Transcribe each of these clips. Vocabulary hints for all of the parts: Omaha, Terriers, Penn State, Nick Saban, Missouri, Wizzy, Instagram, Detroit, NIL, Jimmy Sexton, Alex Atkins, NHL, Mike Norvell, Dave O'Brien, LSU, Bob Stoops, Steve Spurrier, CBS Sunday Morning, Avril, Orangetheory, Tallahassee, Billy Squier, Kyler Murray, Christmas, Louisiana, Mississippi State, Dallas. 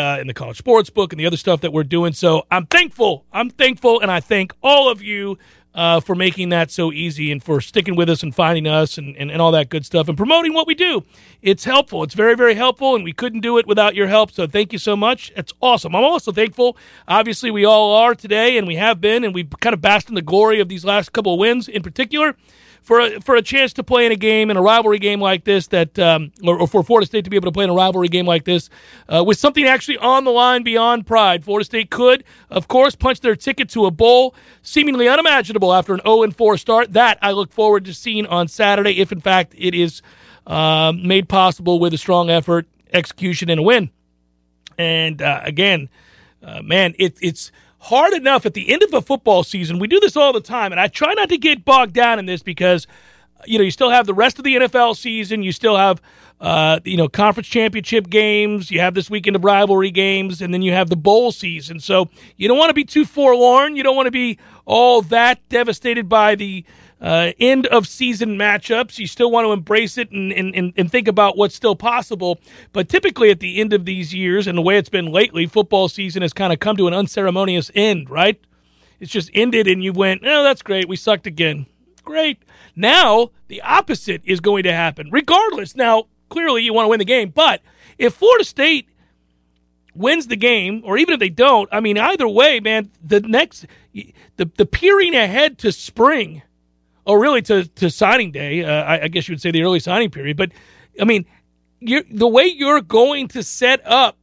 In the College Sportsbook and the other stuff that we're doing. So I'm thankful, and I thank all of you for making that so easy and for sticking with us and finding us and all that good stuff and promoting what we do. It's helpful. It's very, very helpful, and we couldn't do it without your help, so thank you so much. It's awesome. I'm also thankful. Obviously, we all are today, and we have been, and we've kind of basked in the glory of these last couple of wins in particular. For a chance to play in a game, in a rivalry game like this, that or for Florida State to be able to play in a rivalry game like this with something actually on the line beyond pride. Florida State could, of course, punch their ticket to a bowl, seemingly unimaginable after an 0-4 start. That I look forward to seeing on Saturday, if in fact it is made possible with a strong effort, execution, and a win. And again, man, it's hard enough at the end of a football season. We do this all the time, and I try not to get bogged down in this because, you still have the rest of the NFL season. You still have, conference championship games. You have this weekend of rivalry games, and then you have the bowl season. So you don't want to be too forlorn. You don't want to be all that devastated by the end of season matchups. You still want to embrace it and think about what's still possible. But typically at the end of these years, and the way it's been lately, football season has kind of come to an unceremonious end, right? It's just ended and you went, oh, that's great. We sucked again. Great. Now the opposite is going to happen. Regardless, now clearly you want to win the game, but if Florida State wins the game, or even if they don't, I mean, either way, man, the peering ahead to spring, or really to signing day, I guess you would say the early signing period. But, I mean, the way you're going to set up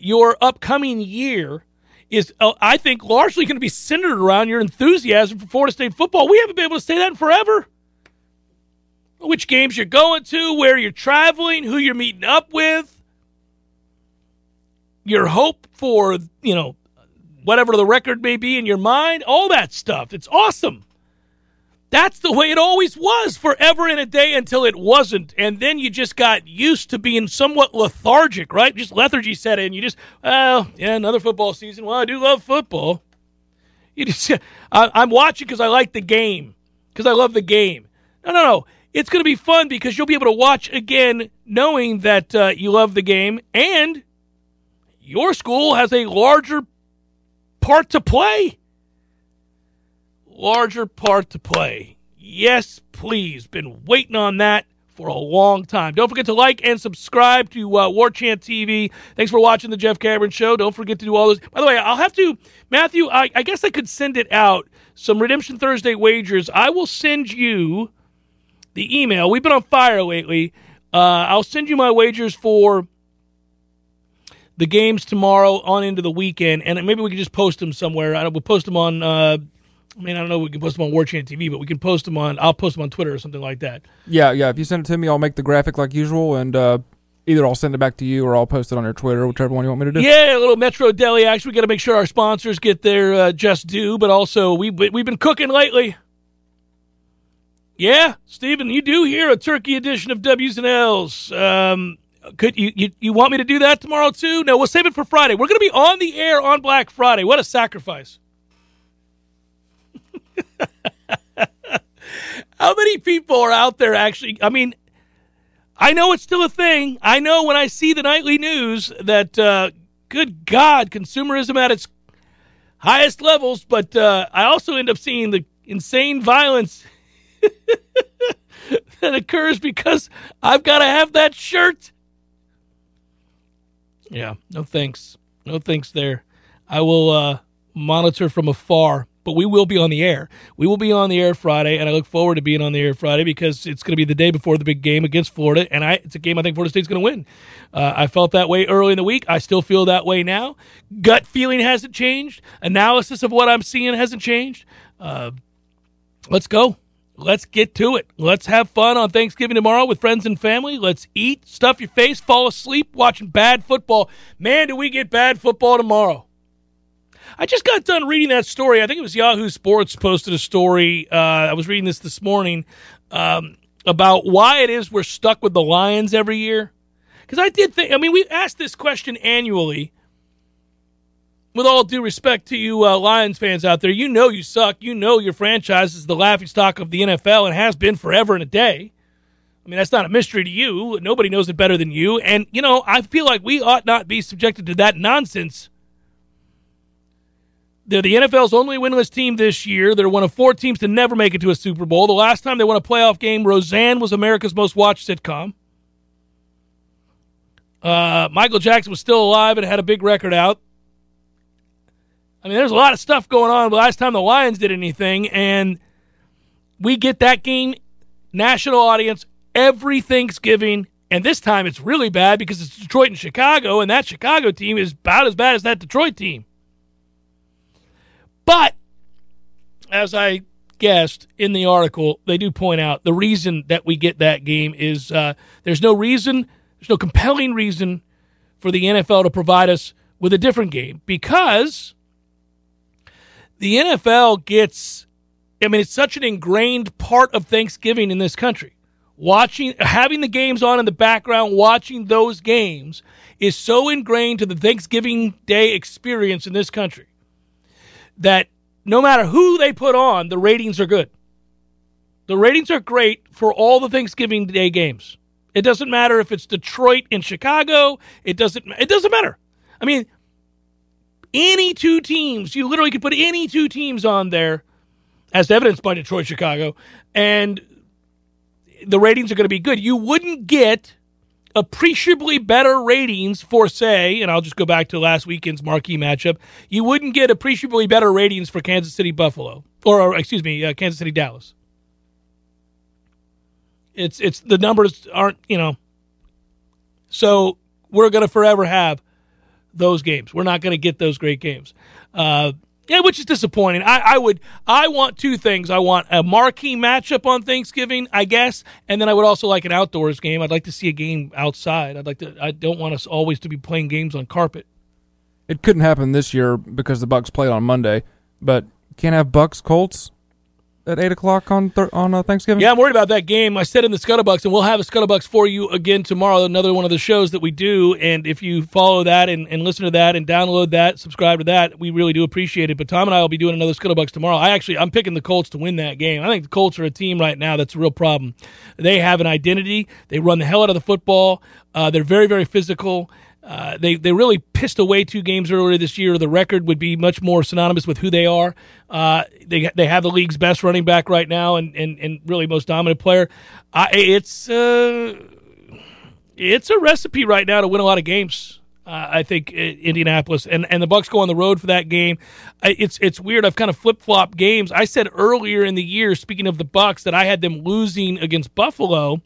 your upcoming year is, I think, largely going to be centered around your enthusiasm for Florida State football. We haven't been able to say that in forever. Which games you're going to, where you're traveling, who you're meeting up with, your hope for, whatever the record may be in your mind, all that stuff. It's awesome. That's the way it always was forever and a day until it wasn't. And then you just got used to being somewhat lethargic, right? Just lethargy set in. You just, another football season. Well, I do love football. I'm watching because I like the game, because I love the game. No. It's going to be fun because you'll be able to watch again knowing that you love the game and your school has a larger part to play. Yes, please. Been waiting on that for a long time. Don't forget to like and subscribe to War Chant TV. Thanks for watching the Jeff Cameron Show. Don't forget to do all those. By the way, I'll have to, Matthew, I guess I could send it out, some Redemption Thursday wagers. I will send you the email. We've been on fire lately. I'll send you my wagers for the games tomorrow on into the weekend, and maybe we can just post them somewhere. We'll post them on, I don't know if we can post them on War Chant TV, but we can post them on, I'll post them on Twitter or something like that. Yeah. If you send it to me, I'll make the graphic like usual, and either I'll send it back to you or I'll post it on your Twitter, whichever one you want me to do. Yeah, a little Metro Deli action. We got to make sure our sponsors get their just due, but also we've been cooking lately. Yeah, Stephen, you do hear a turkey edition of W's and L's. Could you want me to do that tomorrow too? No, we'll save it for Friday. We're going to be on the air on Black Friday. What a sacrifice. How many people are out there actually? I mean, I know it's still a thing. I know when I see the nightly news that, good God, consumerism at its highest levels, but I also end up seeing the insane violence that occurs because I've got to have that shirt. Yeah, no thanks. No thanks there. I will monitor from afar, but we will be on the air. We will be on the air Friday, and I look forward to being on the air Friday because it's going to be the day before the big game against Florida, and it's a game I think Florida State's going to win. I felt that way early in the week. I still feel that way now. Gut feeling hasn't changed. Analysis of what I'm seeing hasn't changed. Let's go. Let's get to it. Let's have fun on Thanksgiving tomorrow with friends and family. Let's eat, stuff your face, fall asleep watching bad football. Man, do we get bad football tomorrow. I just got done reading that story. I think it was Yahoo Sports posted a story. I was reading this morning about why it is we're stuck with the Lions every year. Because I did think, I mean, we asked this question annually. With all due respect to you Lions fans out there, you know you suck. You know your franchise is the laughingstock of the NFL and has been forever and a day. I mean, that's not a mystery to you. Nobody knows it better than you. And, you know, I feel like we ought not be subjected to that nonsense. They're the NFL's only winless team this year. They're one of four teams to never make it to a Super Bowl. The last time they won a playoff game, Roseanne was America's most watched sitcom. Michael Jackson was still alive and had a big record out. I mean, there's a lot of stuff going on the last time the Lions did anything, and we get that game, national audience, every Thanksgiving, and this time it's really bad because it's Detroit and Chicago, and that Chicago team is about as bad as that Detroit team. But, as I guessed in the article, they do point out the reason that we get that game is there's no compelling reason for the NFL to provide us with a different game because the NFL gets, I mean, it's such an ingrained part of Thanksgiving in this country. Having the games on in the background, watching those games is so ingrained to the Thanksgiving Day experience in this country that no matter who they put on, the ratings are good. The ratings are great for all the Thanksgiving Day games. It doesn't matter if it's Detroit and Chicago. It doesn't matter. I mean, any two teams, you literally could put any two teams on there, as evidenced by Detroit, Chicago, and the ratings are going to be good. You wouldn't get appreciably better ratings for, say, and I'll just go back to last weekend's marquee matchup, you wouldn't get appreciably better ratings for Kansas City, Buffalo, or Kansas City, Dallas. It's the numbers aren't, you know. So we're going to forever have those games. We're not going to get those great games. Which is disappointing. I want two things. I want a marquee matchup on Thanksgiving, I guess, and then I would also like an outdoors game. I'd like to see a game outside. I don't want us always to be playing games on carpet. It couldn't happen this year because the Bucks played on Monday, but can't have Bucks-Colts at 8 o'clock on Thanksgiving? Yeah, I'm worried about that game. I said in the Scuttlebutts, and we'll have a Scuttlebucks for you again tomorrow, another one of the shows that we do. And if you follow that and listen to that and download that, subscribe to that, we really do appreciate it. But Tom and I will be doing another Scuttlebucks tomorrow. I'm picking the Colts to win that game. I think the Colts are a team right now that's a real problem. They have an identity. They run the hell out of the football. They're very, very physical. They really pissed away two games earlier this year. The record would be much more synonymous with who they are. They have the league's best running back right now and really most dominant player. It's a recipe right now to win a lot of games, I think, Indianapolis. And the Bucks go on the road for that game. It's weird. I've kind of flip-flopped games. I said earlier in the year, speaking of the Bucks, that I had them losing against Buffalo.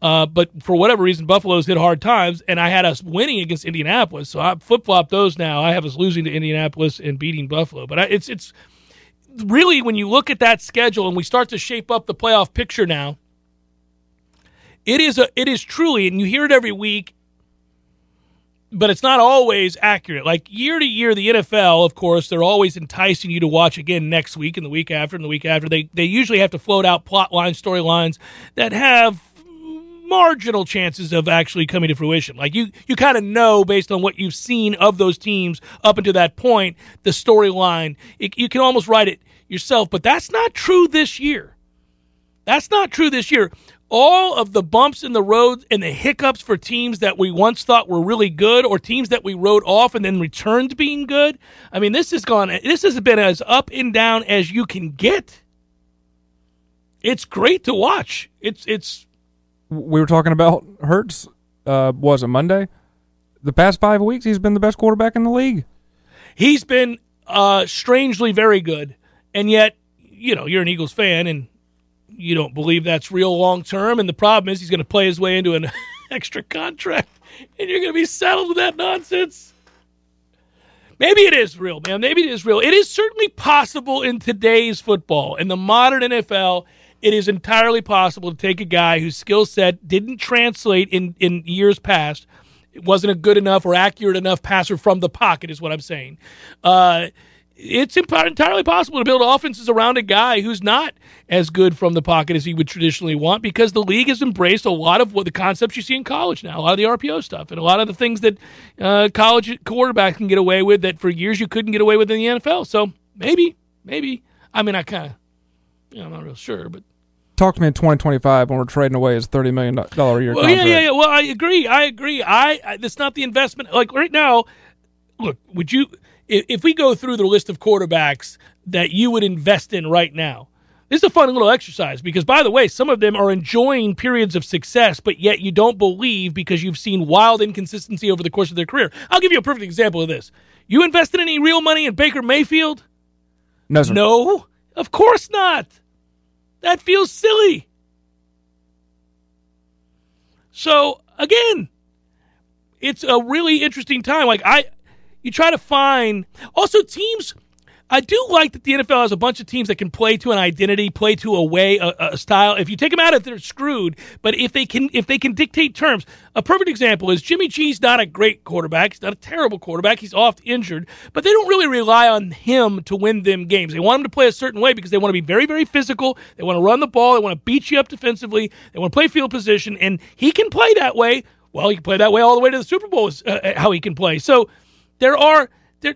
But for whatever reason, Buffalo's hit hard times, and I had us winning against Indianapolis. So I flip-flopped those now. I have us losing to Indianapolis and beating Buffalo. But it's really, when you look at that schedule and we start to shape up the playoff picture now, it is truly, and you hear it every week, but it's not always accurate. Like year to year, the NFL, of course, they're always enticing you to watch again next week and the week after and the week after. They usually have to float out plot lines, storylines that have marginal chances of actually coming to fruition. Like you kind of know based on what you've seen of those teams up until that point, the storyline, you can almost write it yourself, but that's not true this year. All of the bumps in the road and the hiccups for teams that we once thought were really good or teams that we wrote off and then returned to being good. I mean, this has been as up and down as you can get. It's great to watch. We were talking about Hurts, was it Monday? The past 5 weeks, he's been the best quarterback in the league. He's been strangely very good, and yet, you know, you're an Eagles fan, and you don't believe that's real long-term, and the problem is he's going to play his way into an extra contract, and you're going to be saddled with that nonsense. Maybe it is real, man. It is certainly possible in today's football, in the modern NFL. it is entirely possible to take a guy whose skill set didn't translate in years past. It wasn't a good enough or accurate enough passer from the pocket is what I'm saying. It's entirely possible to build offenses around a guy who's not as good from the pocket as he would traditionally want, because the league has embraced a lot of what the concepts you see in college now, a lot of the RPO stuff and a lot of the things that college quarterbacks can get away with that for years you couldn't get away with in the NFL. So maybe. I mean, I'm not real sure, but. Talk to me in 2025 when we're trading away his $30 million a year contract. Yeah. Well, I agree. That's not the investment. Like right now, look, would you – if we go through the list of quarterbacks that you would invest in right now, this is a fun little exercise because, by the way, some of them are enjoying periods of success, but yet you don't believe because you've seen wild inconsistency over the course of their career. I'll give you a perfect example of this. You invested any real money in Baker Mayfield? No, sir. No, of course not. That feels silly. So, again, it's a really interesting time. Like, you try to find – also teams – I do like that the NFL has a bunch of teams that can play to an identity, play to a way, a style. If you take them out of it, they're screwed. But if they can dictate terms – a perfect example is Jimmy G's not a great quarterback. He's not a terrible quarterback. He's oft injured. But they don't really rely on him to win them games. They want him to play a certain way because they want to be very, very physical. They want to run the ball. They want to beat you up defensively. They want to play field position. And he can play that way. Well, he can play that way all the way to the Super Bowl is how he can play. So –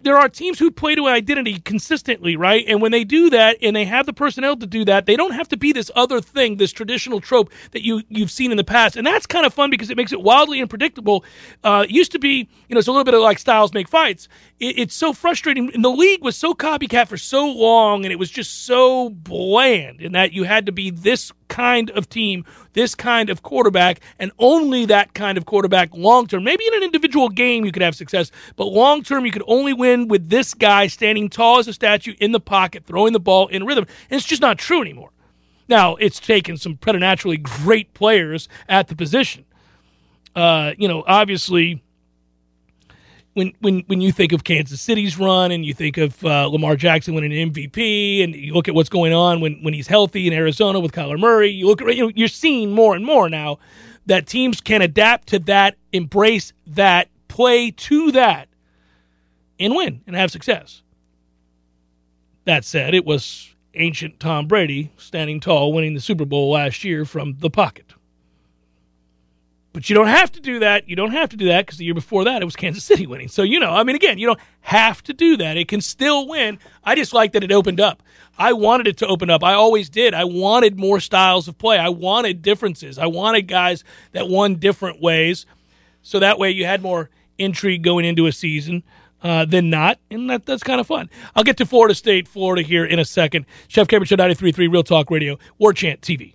There are teams who play to an identity consistently, right? And when they do that and they have the personnel to do that, they don't have to be this other thing, this traditional trope that you've seen in the past. And that's kind of fun because it makes it wildly unpredictable. It used to be, it's a little bit of like styles make fights. It's so frustrating. And the league was so copycat for so long, and it was just so bland in that you had to be this kind of team, this kind of quarterback, and only that kind of quarterback long-term. Maybe in an individual game you could have success, but long-term you could only win with this guy standing tall as a statue in the pocket, throwing the ball in rhythm. And it's just not true anymore. Now, it's taken some preternaturally great players at the position. Obviously, when you think of Kansas City's run and you think of Lamar Jackson winning an MVP and you look at what's going on when he's healthy in Arizona with Kyler Murray, you look at you're seeing more and more now that teams can adapt to that, embrace that, play to that, and win and have success. That said, it was ancient Tom Brady standing tall winning the Super Bowl last year from the pocket. But you don't have to do that. You don't have to do that because the year before that, it was Kansas City winning. So, you don't have to do that. It can still win. I just like that it opened up. I wanted it to open up. I always did. I wanted more styles of play. I wanted differences. I wanted guys that won different ways. So that way you had more intrigue going into a season than not. And that's kind of fun. I'll get to Florida here in a second. Chef Cambridge, 93.3 Real Talk Radio, War Chant TV.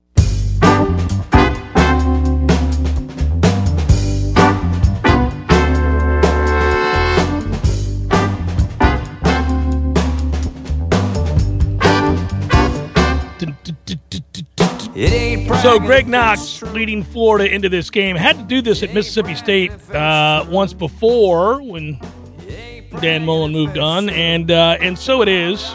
So Greg Knox leading Florida into this game. Had to do this at Mississippi State once before when Dan Mullen moved on, and so it is.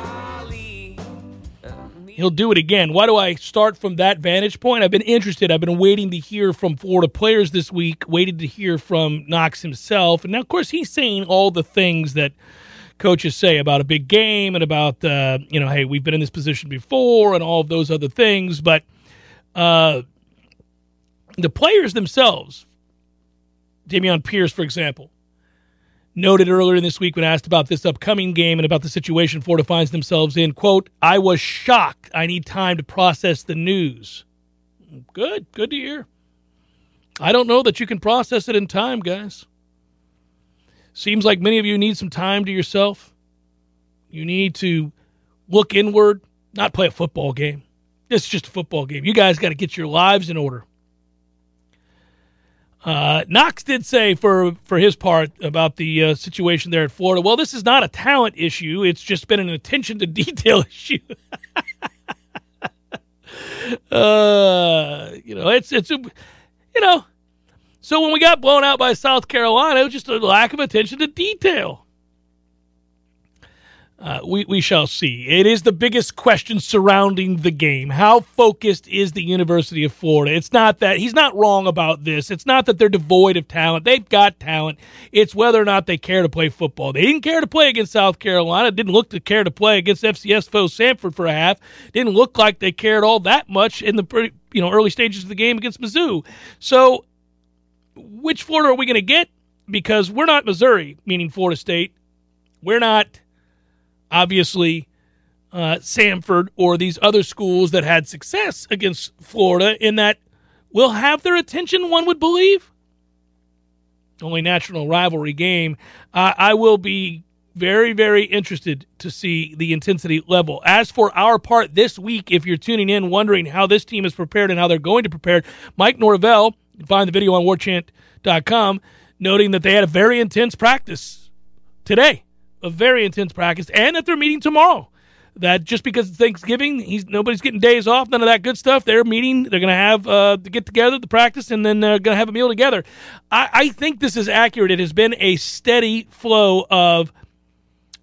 He'll do it again. Why do I start from that vantage point? I've been interested. I've been waiting to hear from Florida players this week, waited to hear from Knox himself. And now, of course, he's saying all the things that coaches say about a big game and about, hey, we've been in this position before and all of those other things. But the players themselves, Dameon Pierce, for example, noted earlier this week when asked about this upcoming game and about the situation Florida finds themselves in, quote, "I was shocked. I need time to process the news." Good. Good to hear. I don't know that you can process it in time, guys. Seems like many of you need some time to yourself. You need to look inward, not play a football game. This is just a football game. You guys got to get your lives in order. Knox did say for his part about the situation there at Florida, well, this is not a talent issue. It's just been an attention to detail issue. So when we got blown out by South Carolina, it was just a lack of attention to detail. We shall see. It is the biggest question surrounding the game. How focused is the University of Florida? It's not that he's not wrong about this. It's not that they're devoid of talent. They've got talent. It's whether or not they care to play football. They didn't care to play against South Carolina. Didn't look to care to play against FCS foe Samford for a half. Didn't look like they cared all that much in the early stages of the game against Mizzou. So which Florida are we going to get? Because we're not Missouri, meaning Florida State. We're not, obviously, Samford or these other schools that had success against Florida, in that will have their attention, one would believe. Only national rivalry game. I will be very, very interested to see the intensity level. As for our part this week, if you're tuning in wondering how this team is prepared and how they're going to prepare, Mike Norvell, you can find the video on WarChant.com, noting that they had a very intense practice today. A very intense practice, and that they're meeting tomorrow. That just because it's Thanksgiving, nobody's getting days off, none of that good stuff. They're meeting, they're going to have the get-together, the practice, and then they're going to have a meal together. I think this is accurate. It has been a steady flow of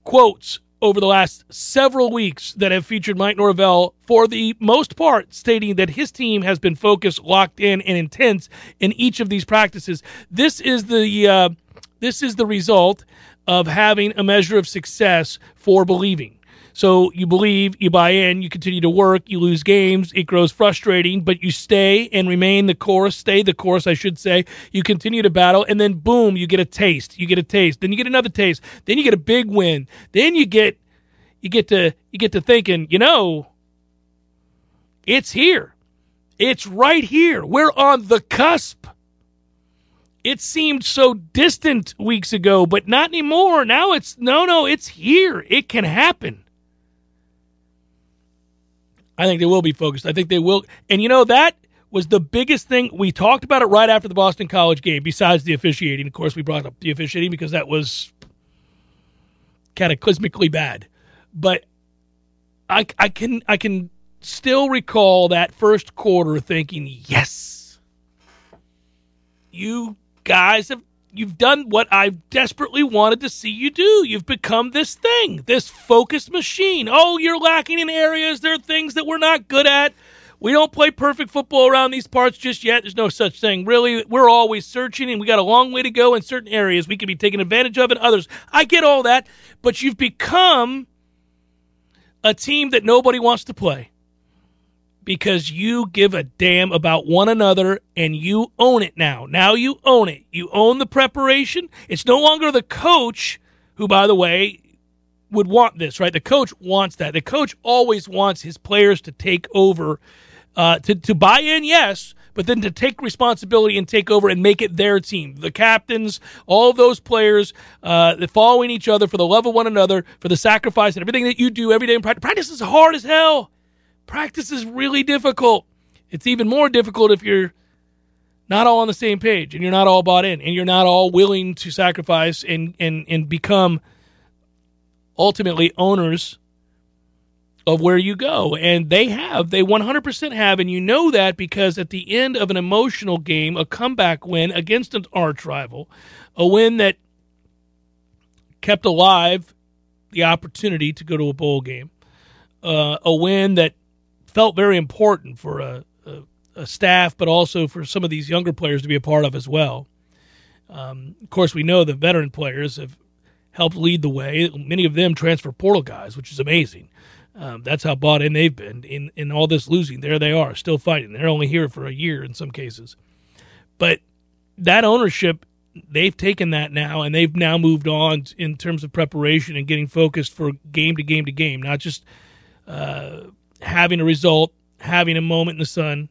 quotes over the last several weeks that have featured Mike Norvell, for the most part, stating that his team has been focused, locked in, and intense in each of these practices. This is the result of having a measure of success for believing. So you believe, you buy in, you continue to work, you lose games, it grows frustrating, but you stay and remain the course, you continue to battle, and then boom, you get a taste. Then you get another taste. Then you get a big win. Then you get to thinking, it's here. It's right here. We're on the cusp. It seemed so distant weeks ago, but not anymore. Now it's here. It can happen. I think they will be focused. I think they will. And that was the biggest thing. We talked about it right after the Boston College game, besides the officiating. Of course, we brought up the officiating because that was cataclysmically bad. But I can still recall that first quarter thinking, yes, you've done what I've desperately wanted to see you do. You've become this thing, this focused machine. Oh, you're lacking in areas. There are things that we're not good at. We don't play perfect football around these parts just yet. There's no such thing, really. We're always searching, and we got a long way to go in certain areas we can be taken advantage of in others. I get all that, but you've become a team that nobody wants to play because you give a damn about one another, and you own it now. Now you own it. You own the preparation. It's no longer the coach who, by the way, would want this, right? The coach wants that. The coach always wants his players to take over, to buy in, yes, but then to take responsibility and take over and make it their team. The captains, all of those players following each other for the love of one another, for the sacrifice and everything that you do every day in practice. Practice is hard as hell. Practice is really difficult. It's even more difficult if you're not all on the same page and you're not all bought in and you're not all willing to sacrifice and become ultimately owners of where you go. And they 100% have, and that because at the end of an emotional game, a comeback win against an arch rival, a win that kept alive the opportunity to go to a bowl game, a win that felt very important for a staff, but also for some of these younger players to be a part of as well. Of course, we know the veteran players have helped lead the way. Many of them transfer portal guys, which is amazing. That's how bought in they've been. In all this losing, there they are, still fighting. They're only here for a year in some cases. But that ownership, they've taken that now, and they've now moved on in terms of preparation and getting focused for game to game to game, not just having a result, having a moment in the sun,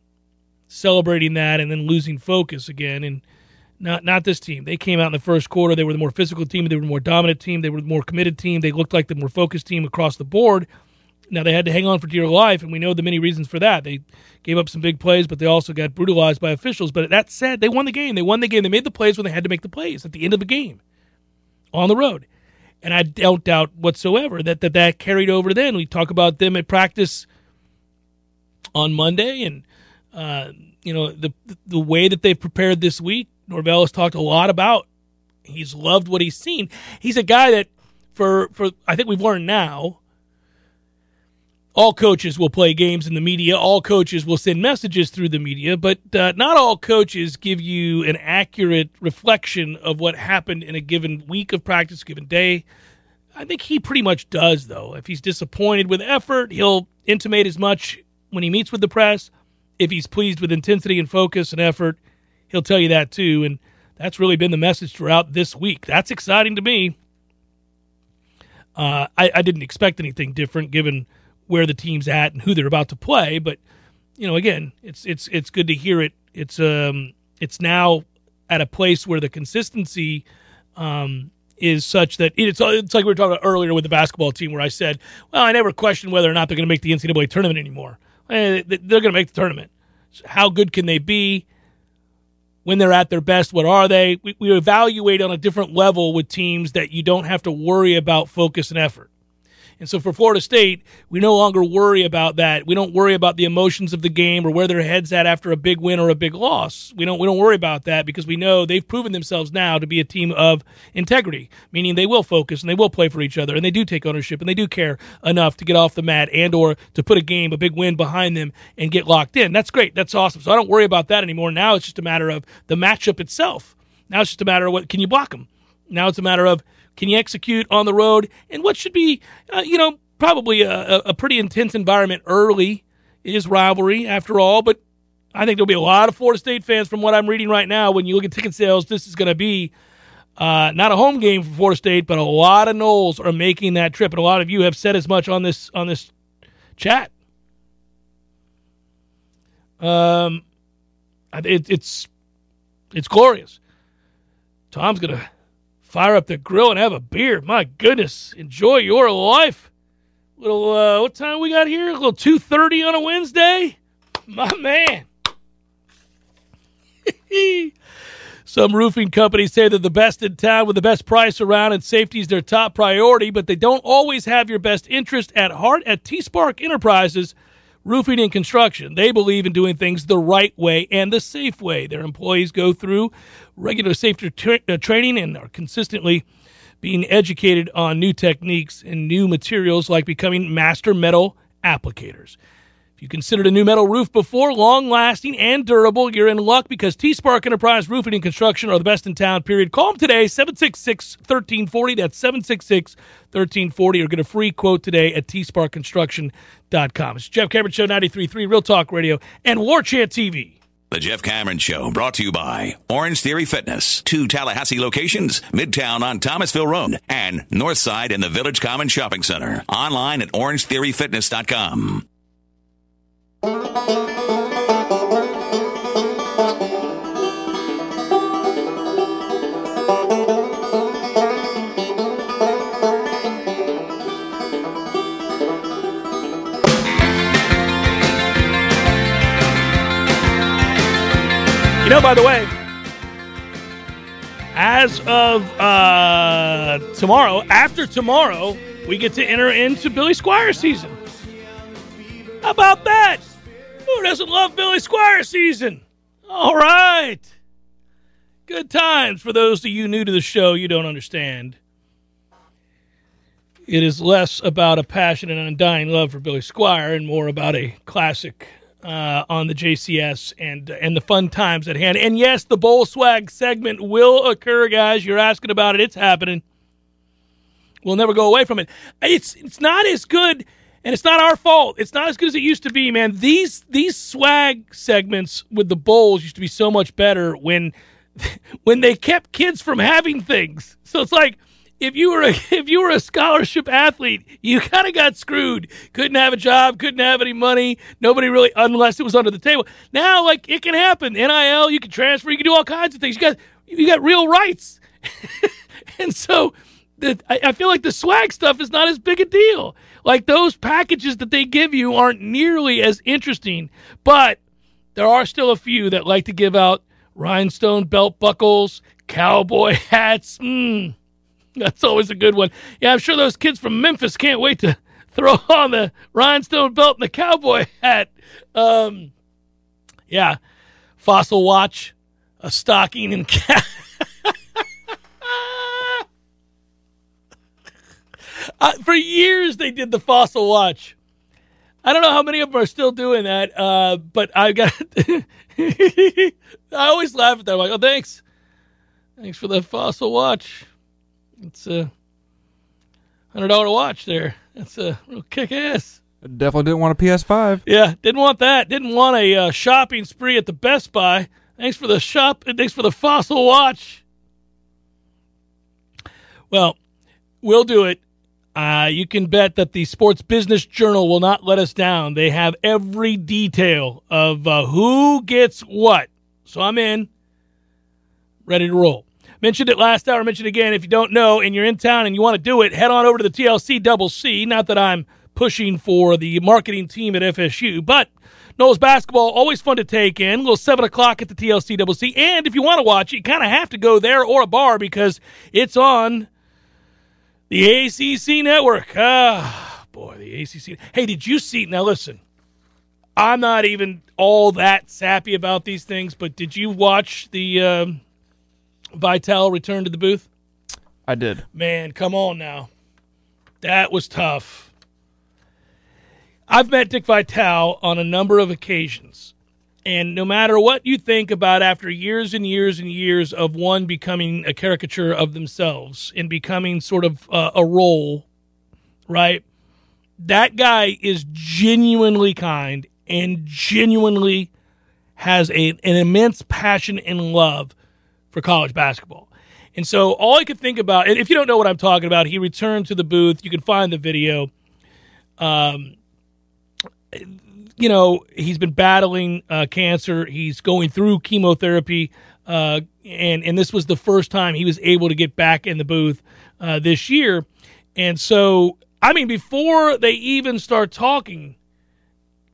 celebrating that, and then losing focus again. And not this team. They came out in the first quarter. They were the more physical team. They were the more dominant team. They were the more committed team. They looked like the more focused team across the board. Now, they had to hang on for dear life, and we know the many reasons for that. They gave up some big plays, but they also got brutalized by officials. But that said, they won the game. They won the game. They made the plays when they had to make the plays at the end of the game on the road. And I don't doubt whatsoever that carried over to then. We talk about them at practice on Monday, and the way that they've prepared this week, Norvell has talked a lot about. He's loved what he's seen. He's a guy that, for I think we've learned now, all coaches will play games in the media. All coaches will send messages through the media, but not all coaches give you an accurate reflection of what happened in a given week of practice, given day. I think he pretty much does, though. If he's disappointed with effort, he'll intimate as much when he meets with the press. If he's pleased with intensity and focus and effort, he'll tell you that, too. And that's really been the message throughout this week. That's exciting to me. I didn't expect anything different, given where the team's at and who they're about to play. But, again, it's good to hear it. It's now at a place where the consistency is such that it's like we were talking about earlier with the basketball team, where I said, well, I never questioned whether or not they're going to make the NCAA tournament anymore. They're going to make the tournament. So how good can they be? When they're at their best, what are they? We evaluate on a different level with teams that you don't have to worry about focus and effort. And so for Florida State, we no longer worry about that. We don't worry about the emotions of the game or where their head's at after a big win or a big loss. We don't worry about that because we know they've proven themselves now to be a team of integrity, meaning they will focus and they will play for each other and they do take ownership and they do care enough to get off the mat and or to put a big win behind them and get locked in. That's great. That's awesome. So I don't worry about that anymore. Now it's just a matter of the matchup itself. Now it's just a matter of can you block them? Now it's a matter of can you execute on the road? And what should be, probably a pretty intense environment early. It is rivalry, after all. But I think there'll be a lot of Florida State fans, from what I'm reading right now. When you look at ticket sales, this is going to be not a home game for Florida State, but a lot of Noles are making that trip. And a lot of you have said as much on this chat. It's glorious. Tom's going to fire up the grill and have a beer. My goodness. Enjoy your life. Little, what time we got here? A little 2:30 on a Wednesday? My man. Some roofing companies say they're the best in town with the best price around, and safety is their top priority, but they don't always have your best interest at heart. At T-Spark Enterprises Roofing and Construction, they believe in doing things the right way and the safe way. Their employees go through regular safety training and are consistently being educated on new techniques and new materials, like becoming master metal applicators. If you considered a new metal roof before, long-lasting and durable, you're in luck, because T-Spark Enterprise Roofing and Construction are the best in town, period. Call them today, 766-1340. That's 766-1340, or get a free quote today at tsparkconstruction.com. It's Jeff Cameron Show, 93.3 Real Talk Radio and War Chant TV. The Jeff Cameron Show, brought to you by Orange Theory Fitness. 2 Tallahassee locations, Midtown on Thomasville Road and Northside in the Village Common Shopping Center. Online at orangetheoryfitness.com. By the way, as of tomorrow, after tomorrow, we get to enter into Billy Squier season. How about that? Who doesn't love Billy Squier season? All right. Good times. For those of you new to the show, you don't understand. It is less about a passion and undying love for Billy Squier and more about a classic on the JCS and the fun times at hand. And yes, the bowl swag segment will occur, guys. You're asking about it. It's happening. We'll never go away from it. It's not as good, and it's not our fault. It's not as good as it used to be, man. These swag segments with the bowls used to be so much better when they kept kids from having things. So it's like if you were a scholarship athlete, you kind of got screwed. Couldn't have a job, couldn't have any money. Nobody really, unless it was under the table. Now, like, it can happen. NIL, you can transfer, you can do all kinds of things. You got real rights. And so I feel like the swag stuff is not as big a deal. Like, those packages that they give you aren't nearly as interesting, but there are still a few that like to give out rhinestone belt buckles, cowboy hats. That's always a good one. Yeah, I'm sure those kids from Memphis can't wait to throw on the rhinestone belt and the cowboy hat. Yeah, fossil watch, a stocking, and cat. For years, they did the fossil watch. I don't know how many of them are still doing that, but I always laugh at that. I'm like, oh, thanks. Thanks for that fossil watch. It's a $100 watch there. That's a real kick-ass. Definitely didn't want a PS5. Yeah, didn't want that. Didn't want a shopping spree at the Best Buy. Thanks for the shop. Thanks for the fossil watch. Well, we'll do it. You can bet that the Sports Business Journal will not let us down. They have every detail of who gets what. So I'm in, ready to roll. Mentioned it last hour, mentioned it again. If you don't know and you're in town and you want to do it, head on over to the TLCCC. Not that I'm pushing for the marketing team at FSU, but Knowles basketball, always fun to take in. A little 7 o'clock at the TLCCC. And if you want to watch it, you kind of have to go there or a bar because it's on the ACC network. Ah, boy, the ACC. Hey, did you see? Now, listen, I'm not even all that sappy about these things, but did you watch the Vitale return to the booth? I did. Man, come on now. That was tough. I've met Dick Vitale on a number of occasions, and no matter what you think about after years and years and years of one becoming a caricature of themselves and becoming sort of a role, right? That guy is genuinely kind and genuinely has an immense passion and love for college basketball. And so all I could think about, and if you don't know what I'm talking about, he returned to the booth. You can find the video. You know, he's been battling cancer. He's going through chemotherapy, and this was the first time he was able to get back in the booth this year. And so, I mean, before they even start talking,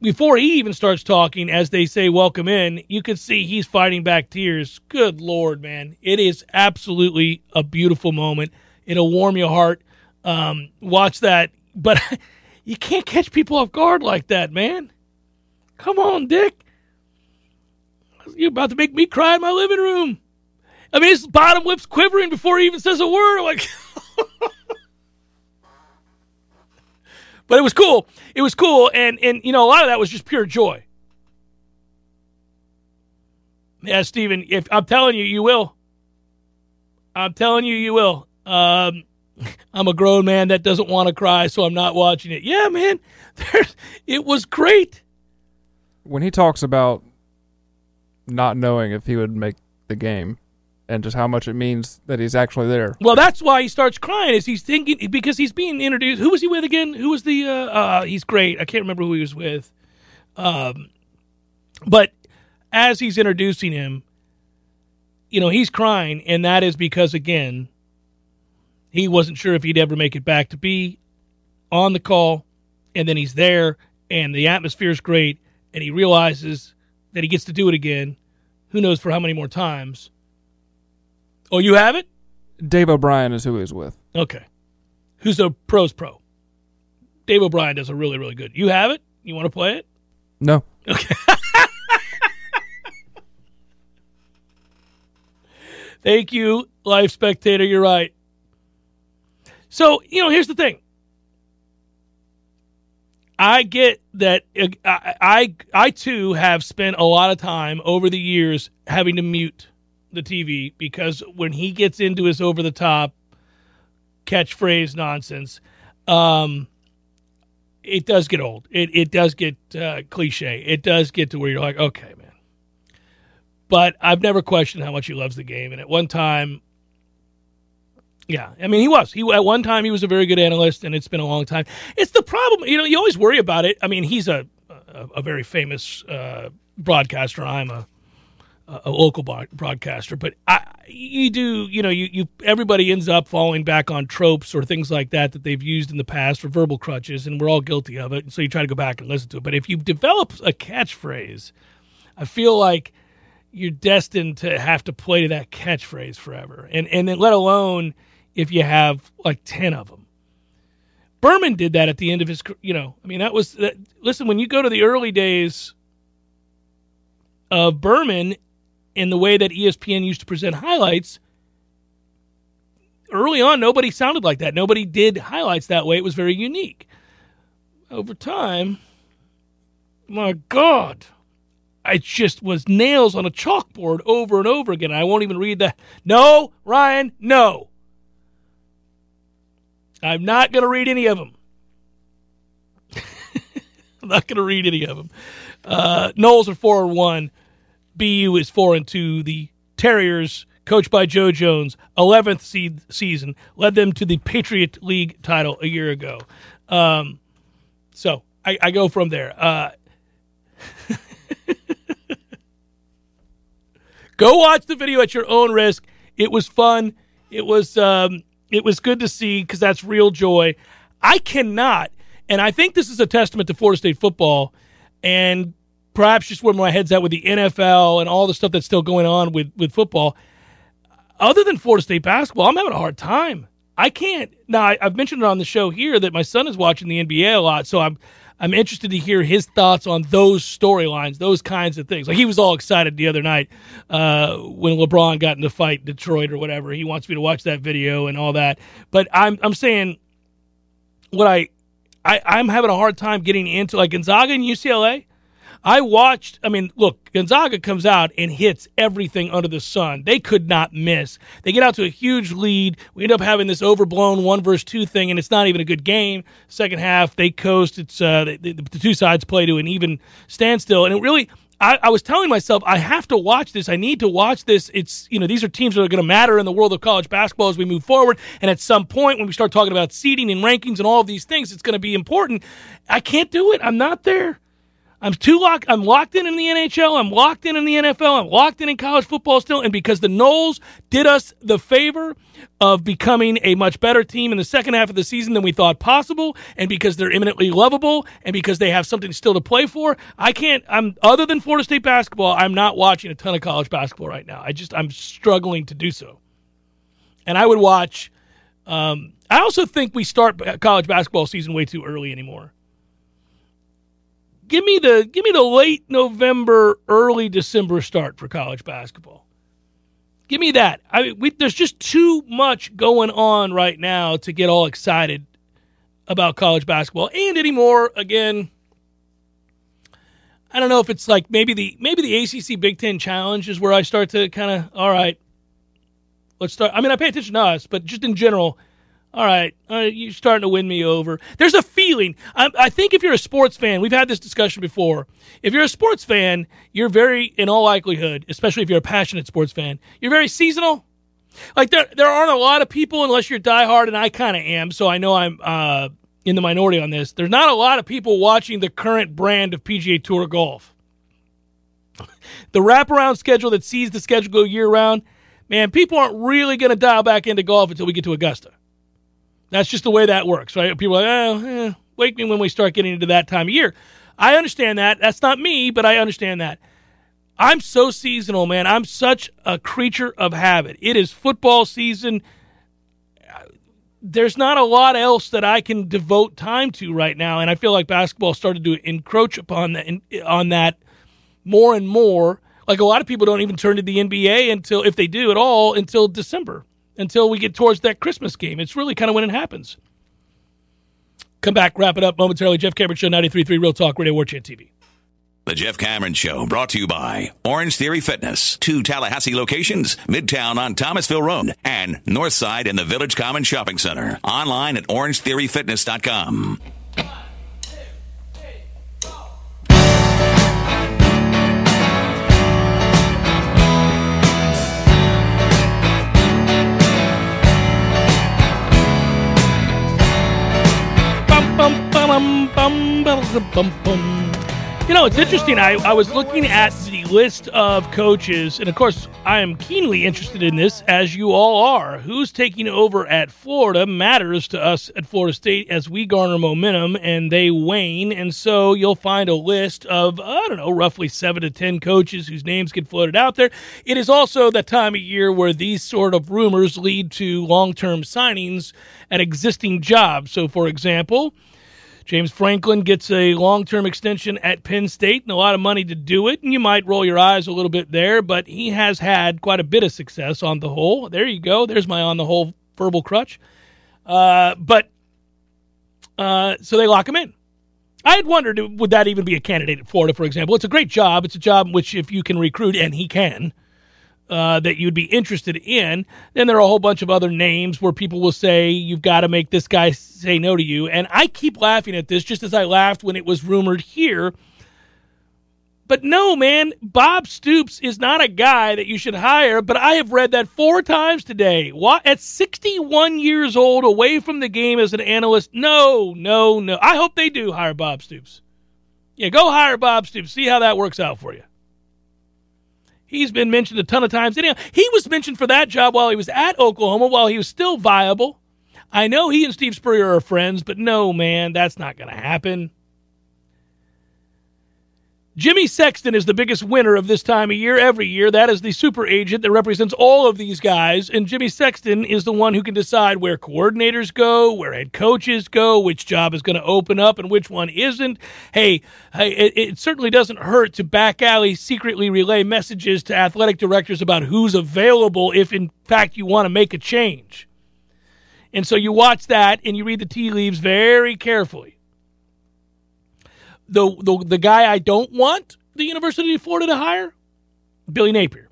before he even starts talking, as they say, welcome in, you can see he's fighting back tears. Good Lord, man. It is absolutely a beautiful moment. It'll warm your heart. Watch that. But you can't catch people off guard like that, man. Come on, Dick. You're about to make me cry in my living room. I mean, his bottom lip's quivering before he even says a word. I'm like, but it was cool. It was cool, and you know, a lot of that was just pure joy. Yeah, Stephen, if I'm telling you, you will. I'm telling you, you will. I'm a grown man that doesn't want to cry, so I'm not watching it. Yeah, man, it was great. When he talks about not knowing if he would make the game and just how much it means that he's actually there. Well, that's why he starts crying, is he's thinking, because he's being introduced. Who was he with again? Who was the he's great. I can't remember who he was with. But as he's introducing him, you know, he's crying, and that is because, again, he wasn't sure if he'd ever make it back to be on the call, and then he's there, and the atmosphere is great. And he realizes that he gets to do it again. Who knows for how many more times? Oh, you have it? Dave O'Brien is who he was with. Okay. Who's a pro's pro? Dave O'Brien does a really, really good. You have it? You want to play it? No. Okay. Thank you, Life Spectator. You're right. So, you know, here's the thing. I get that I too have spent a lot of time over the years having to mute the TV because when he gets into his over-the-top catchphrase nonsense, it does get old. It does get cliche. It does get to where you're like, okay, man. But I've never questioned how much he loves the game. And at one time, yeah, I mean, he was. At one time, he was a very good analyst, and it's been a long time. It's the problem. You know, you always worry about it. I mean, he's a very famous broadcaster. I'm a local broadcaster. But everybody ends up falling back on tropes or things like that they've used in the past or verbal crutches, and we're all guilty of it. And so you try to go back and listen to it. But if you develop a catchphrase, I feel like you're destined to have to play to that catchphrase forever. And then let alone if you have like 10 of them. Berman did that at the end of his, listen, when you go to the early days of Berman and the way that ESPN used to present highlights, early on, nobody sounded like that. Nobody did highlights that way. It was very unique. Over time, my God, it just was nails on a chalkboard over and over again. I won't even read that. No, Ryan, no. I'm not going to read any of them. I'm not going to read any of them. Knowles are 4-1. BU is 4-2. The Terriers, coached by Joe Jones, 11th season, led them to the Patriot League title a year ago. So I go from there. Go watch the video at your own risk. It was fun. It was good to see because that's real joy. I cannot, and I think this is a testament to Florida State football and perhaps just where my head's at with the NFL and all the stuff that's still going on with football. Other than Florida State basketball, I'm having a hard time. I can't. Now, I've mentioned it on the show here that my son is watching the NBA a lot, so I'm interested to hear his thoughts on those storylines, those kinds of things. Like, he was all excited the other night when LeBron got into fight Detroit or whatever. He wants me to watch that video and all that. But I'm saying what I'm having a hard time getting into, like, Gonzaga and UCLA. Gonzaga comes out and hits everything under the sun. They could not miss. They get out to a huge lead. We end up having this overblown 1-2 thing, and it's not even a good game. Second half, they coast. It's the two sides play to an even standstill. And it really, I was telling myself, I have to watch this. I need to watch this. It's, these are teams that are going to matter in the world of college basketball as we move forward. And at some point, when we start talking about seeding and rankings and all of these things, it's going to be important. I can't do it. I'm not there. I'm too locked. I'm locked in the NHL. I'm locked in the NFL. I'm locked in college football still. And because the Knowles did us the favor of becoming a much better team in the second half of the season than we thought possible, and because they're eminently lovable, and because they have something still to play for, other than Florida State basketball, I'm not watching a ton of college basketball right now. I'm struggling to do so. And I would watch. I also think we start college basketball season way too early anymore. Give me the late November, early December start for college basketball. Give me that. There's just too much going on right now to get all excited about college basketball and anymore. Again, I don't know if it's like maybe the ACC Big Ten Challenge is where I start to kind of, all right, let's start. I mean, I pay attention to us, but just in general. All right, you're starting to win me over. There's a feeling. I think if you're a sports fan, we've had this discussion before. If you're a sports fan, you're very, in all likelihood, especially if you're a passionate sports fan, you're very seasonal. Like, there aren't a lot of people, unless you're diehard, and I kind of am, so I know I'm in the minority on this. There's not a lot of people watching the current brand of PGA Tour golf. The wraparound schedule that sees the schedule go year-round, man, people aren't really going to dial back into golf until we get to Augusta. That's just the way that works, right? People are like, wake me when we start getting into that time of year. I understand that. That's not me, but I understand that. I'm so seasonal, man. I'm such a creature of habit. It is football season. There's not a lot else that I can devote time to right now, and I feel like basketball started to encroach upon on that more and more. Like, a lot of people don't even turn to the NBA until, if they do at all, until December. Until we get towards that Christmas game. It's really kind of when it happens. Come back, wrap it up momentarily. Jeff Cameron Show, 93.3 Real Talk Radio, War Chant TV. The Jeff Cameron Show, brought to you by Orange Theory Fitness. 2 Tallahassee locations, Midtown on Thomasville Road and Northside in the Village Common Shopping Center. Online at orangetheoryfitness.com. You know, it's interesting. I was looking at the list of coaches, and of course, I am keenly interested in this, as you all are. Who's taking over at Florida matters to us at Florida State as we garner momentum and they wane. And so you'll find a list of, I don't know, roughly 7 to 10 coaches whose names get floated out there. It is also the time of year where these sort of rumors lead to long-term signings at existing jobs. So, for example, James Franklin gets a long-term extension at Penn State and a lot of money to do it, and you might roll your eyes a little bit there, but he has had quite a bit of success on the whole. There you go. There's my on the whole verbal crutch. So they lock him in. I had wondered, would that even be a candidate at Florida, for example? It's a great job. It's a job in which if you can recruit, and he can, that you'd be interested in. Then there are a whole bunch of other names where people will say, you've got to make this guy say no to you. And I keep laughing at this, just as I laughed when it was rumored here. But no, man, Bob Stoops is not a guy that you should hire, but I have read that 4 times today. What? At 61 years old, away from the game as an analyst, no. I hope they do hire Bob Stoops. Yeah, go hire Bob Stoops. See how that works out for you. He's been mentioned a ton of times. Anyhow, he was mentioned for that job while he was at Oklahoma, while he was still viable. I know he and Steve Spurrier are friends, but no, man, that's not going to happen. Jimmy Sexton is the biggest winner of this time of year every year. That is the super agent that represents all of these guys, and Jimmy Sexton is the one who can decide where coordinators go, where head coaches go, which job is going to open up and which one isn't. Hey, it certainly doesn't hurt to back alley secretly relay messages to athletic directors about who's available if, in fact, you want to make a change. And so you watch that, and you read the tea leaves very carefully. The guy I don't want the University of Florida to hire, Billy Napier.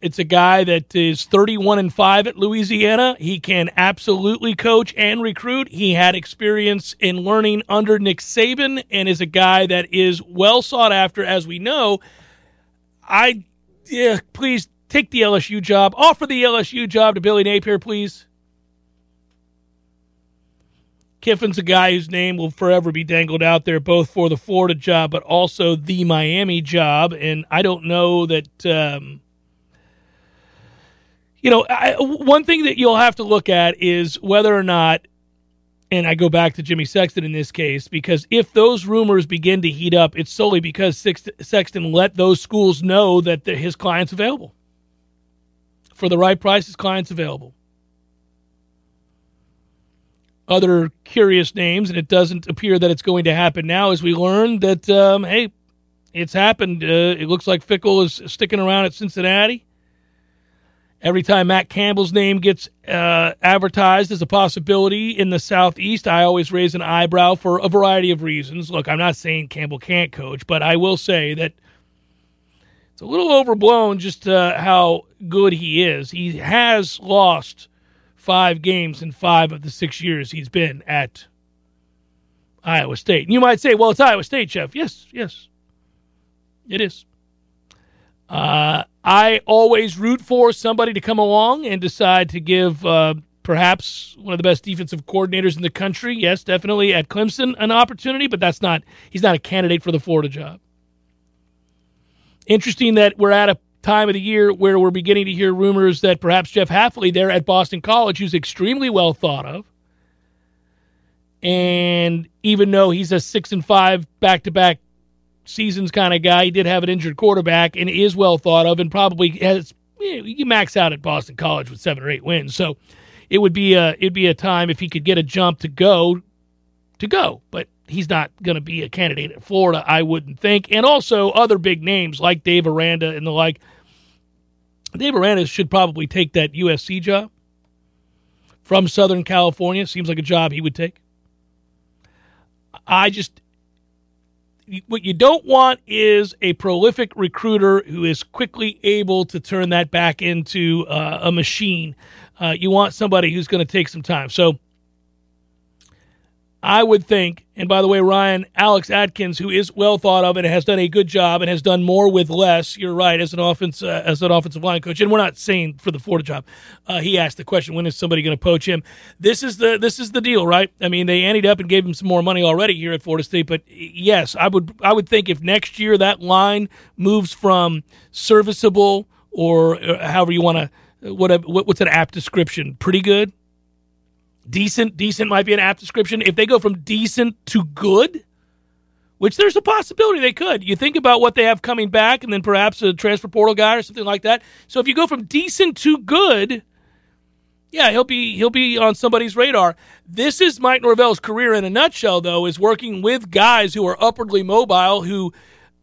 It's a guy that is 31-5 at Louisiana. He can absolutely coach and recruit. He had experience in learning under Nick Saban and is a guy that is well sought after, as we know. Please take the LSU job. Offer the LSU job to Billy Napier, please. Kiffin's a guy whose name will forever be dangled out there, both for the Florida job but also the Miami job. And I don't know that one thing that you'll have to look at is whether or not, and I go back to Jimmy Sexton in this case, because if those rumors begin to heat up, it's solely because Sexton let those schools know that his client's available. For the right price, his client's available. Other curious names, and it doesn't appear that it's going to happen now, as we learn that, it's happened. It looks like Fickle is sticking around at Cincinnati. Every time Matt Campbell's name gets advertised as a possibility in the Southeast, I always raise an eyebrow for a variety of reasons. Look, I'm not saying Campbell can't coach, but I will say that it's a little overblown just how good he is. He has lost 5 games in 5 of the 6 years he's been at Iowa State. And you might say, well, it's Iowa State, Jeff. Yes, it is. I always root for somebody to come along and decide to give perhaps one of the best defensive coordinators in the country, yes, definitely at Clemson, an opportunity, but he's not a candidate for the Florida job. Interesting that we're at a time of the year where we're beginning to hear rumors that perhaps Jeff Hafley there at Boston College, who's extremely well thought of, and even though he's a 6-5 back-to-back seasons kind of guy, he did have an injured quarterback and is well thought of, and probably you max out at Boston College with 7 or 8 wins. So it would be a time if he could get a jump to go, but he's not going to be a candidate at Florida, I wouldn't think. And also other big names like Dave Aranda and the like. Dave Aranda should probably take that USC job from Southern California. Seems like a job he would take. what you don't want is a prolific recruiter who is quickly able to turn that back into a machine. You want somebody who's going to take some time. So I would think, and by the way, Ryan, Alex Atkins, who is well thought of and has done a good job and has done more with less, you're right, as an offensive line coach. And we're not saying for the Florida job. He asked the question, when is somebody going to poach him? This is the deal, right? I mean, they ended up and gave him some more money already here at Florida State. But, yes, I would think if next year that line moves from serviceable or however you want to – what's an apt description? Pretty good? Decent might be an apt description. If they go from decent to good, which there's a possibility they could. You think about what they have coming back and then perhaps a transfer portal guy or something like that. So if you go from decent to good, yeah, he'll be on somebody's radar. This is Mike Norvell's career in a nutshell, though, is working with guys who are upwardly mobile, who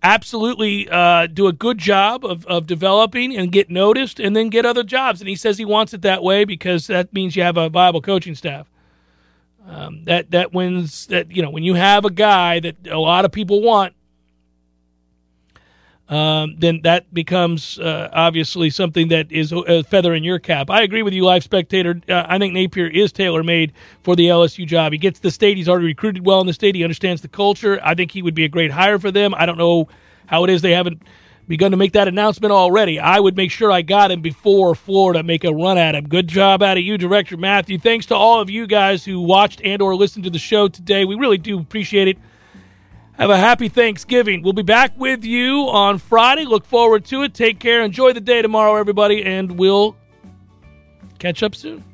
absolutely do a good job of developing and get noticed and then get other jobs. And he says he wants it that way because that means you have a viable coaching staff. That wins that, you know, when you have a guy that a lot of people want, then that becomes obviously something that is a feather in your cap. I agree with you, Live Spectator. I think Napier is tailor-made for the LSU job. He gets the state. He's already recruited well in the state. He understands the culture. I think he would be a great hire for them. I don't know how it is they haven't begun to make that announcement already. I would make sure I got him before Florida make a run at him. Good job out of you, Director Matthew. Thanks to all of you guys who watched and or listened to the show today. We really do appreciate it. Have a happy Thanksgiving. We'll be back with you on Friday. Look forward to it. Take care. Enjoy the day tomorrow, everybody, and we'll catch up soon.